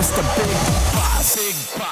Mr. Big Boss.